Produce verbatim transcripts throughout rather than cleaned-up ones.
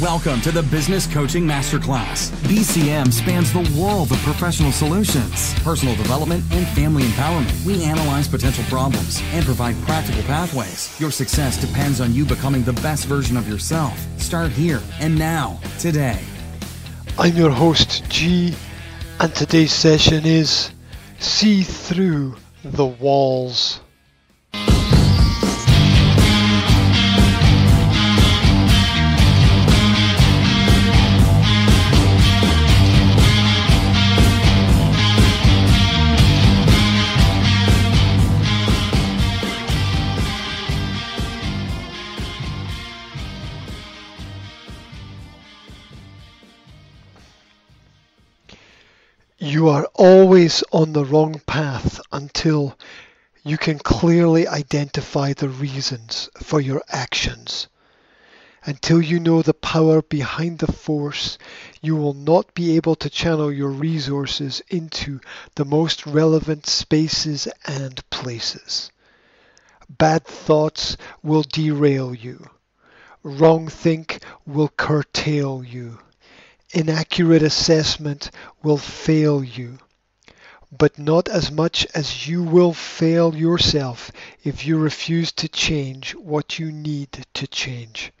Welcome to the Business Coaching Masterclass. B C M spans the world of professional solutions, personal development, and family empowerment. We analyze potential problems and provide practical pathways. Your success depends on you becoming the best version of yourself. Start here and now, today. I'm your host, G, and today's session is See Through the Walls. You are always on the wrong path until you can clearly identify the reasons for your actions. Until you know the power behind the force, you will not be able to channel your resources into the most relevant spaces and places. Bad thoughts will derail you. Wrong think will curtail you. Inaccurate assessment will fail you, but not as much as you will fail yourself if you refuse to change what you need to change.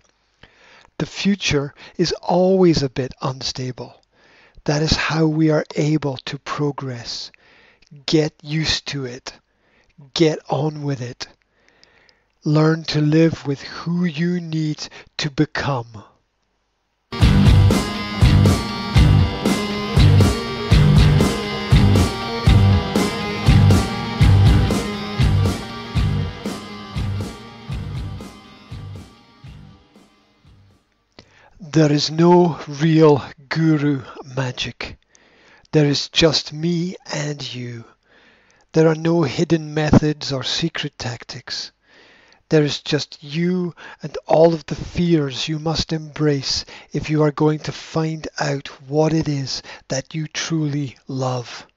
The future is always a bit unstable. That is how we are able to progress. Get used to it. Get on with it. Learn to live with who you need to become. There is no real guru magic. There is just me and you. There are no hidden methods or secret tactics. There is just you and all of the fears you must embrace if you are going to find out what it is that you truly love.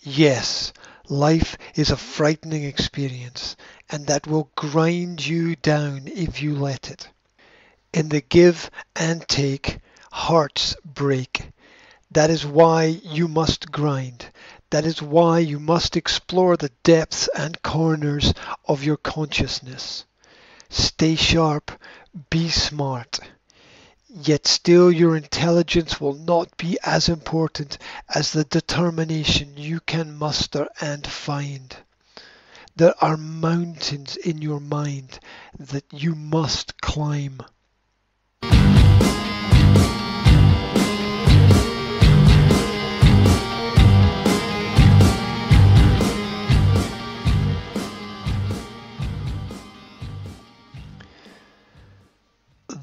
Yes, life is a frightening experience, and that will grind you down if you let it. In the give and take, hearts break. That is why you must grind. That is why you must explore the depths and corners of your consciousness. Stay sharp, be smart. Yet still your intelligence will not be as important as the determination you can muster and find. There are mountains in your mind that you must climb.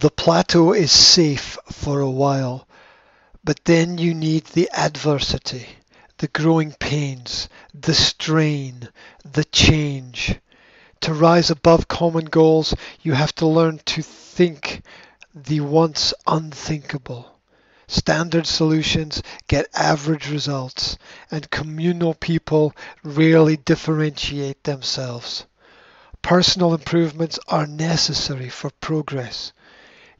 The plateau is safe for a while, but then you need the adversity, the growing pains, the strain, the change. To rise above common goals, you have to learn to think the once unthinkable. Standard solutions get average results, and communal people rarely differentiate themselves. Personal improvements are necessary for progress.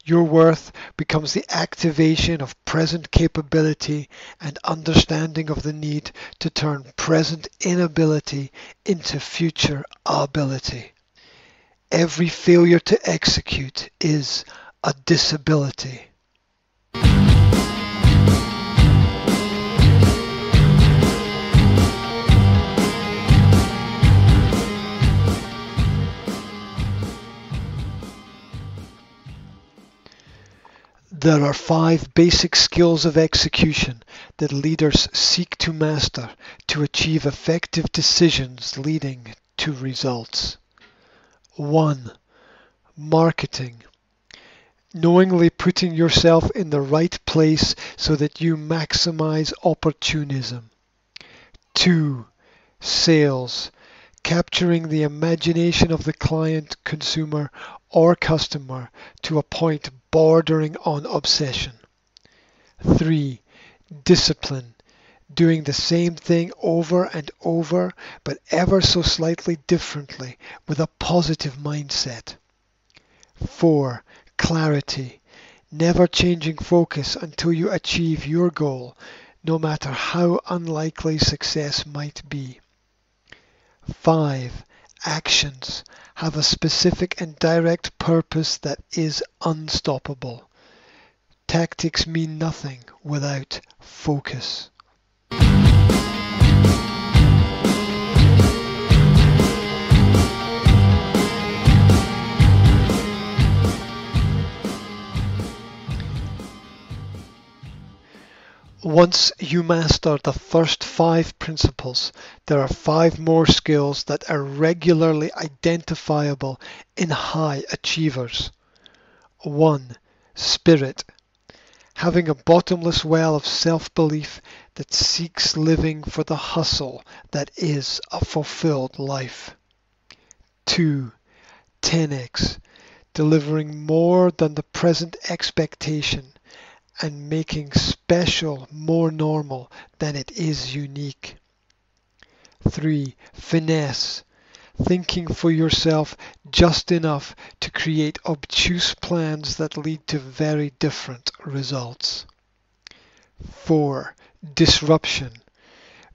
Your worth becomes the activation of present capability and understanding of the need to turn present inability into future ability. Every failure to execute is a disability. There are five basic skills of execution that leaders seek to master to achieve effective decisions leading to results. one. Marketing. Knowingly putting yourself in the right place so that you maximize opportunism. two. Sales. Capturing the imagination of the client, consumer, or customer to a point bordering on obsession. three. Discipline. Doing the same thing over and over, but ever so slightly differently, with a positive mindset. four. Clarity. never changing focus until you achieve your goal, no matter how unlikely success might be. Five, actions have a specific and direct purpose that is unstoppable. Tactics mean nothing without focus. Once you master the first five principles, there are five more skills that are regularly identifiable in high achievers. One, spirit. Having a bottomless well of self-belief that seeks living for the hustle that is a fulfilled life. Two, ten X. Delivering more than the present expectation and making special more normal than it is unique. Three, finesse. Thinking for yourself just enough to create obtuse plans that lead to very different results. Four, disruption.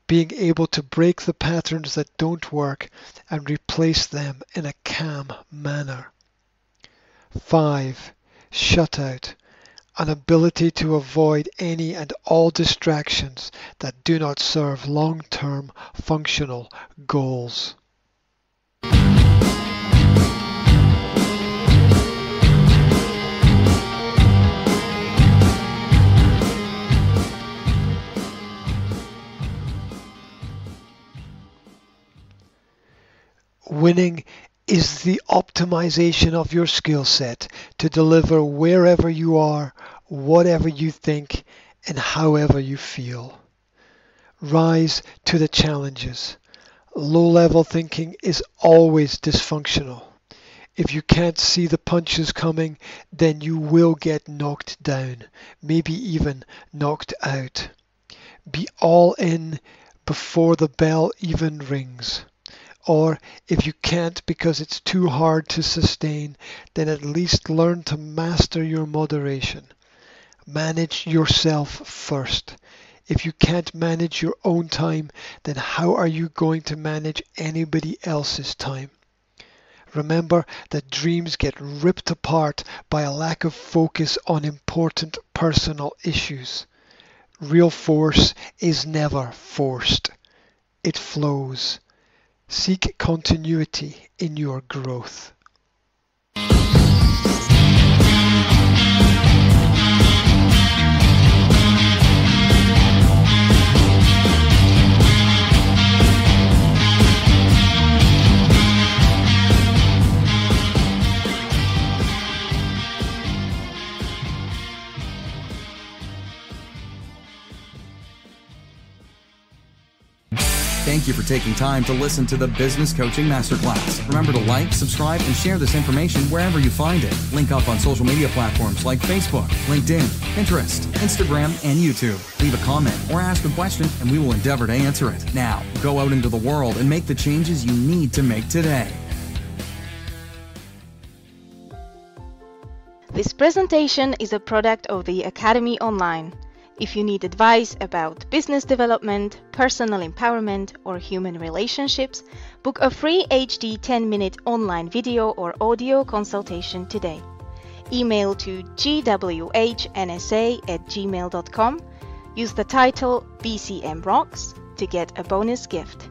Being able to break the patterns that don't work and replace them in a calm manner. Five, shutout. An ability to avoid any and all distractions that do not serve long-term functional goals. Winning is the optimization of your skill set to deliver wherever you are, whatever you think, and however you feel. Rise to the challenges. Low-level thinking is always dysfunctional. If you can't see the punches coming, then you will get knocked down, maybe even knocked out. Be all in before the bell even rings. Or, if you can't because it's too hard to sustain, then at least learn to master your moderation. Manage yourself first. If you can't manage your own time, then how are you going to manage anybody else's time? Remember that dreams get ripped apart by a lack of focus on important personal issues. Real force is never forced. It flows. Seek continuity in your growth. Thank you for taking time to listen to the Business Coaching Masterclass. Remember to like, subscribe, and share this information wherever you find it. Link up on social media platforms like Facebook, LinkedIn, Pinterest, Instagram, and YouTube. Leave a comment or ask a question, and we will endeavor to answer it. Now, go out into the world and make the changes you need to make today. This presentation is a product of the Academy Online. If you need advice about business development, personal empowerment, or human relationships, book a free H D ten minute online video or audio consultation today. Email to g w h n s a at gmail dot com. Use the title B C M Rocks to get a bonus gift.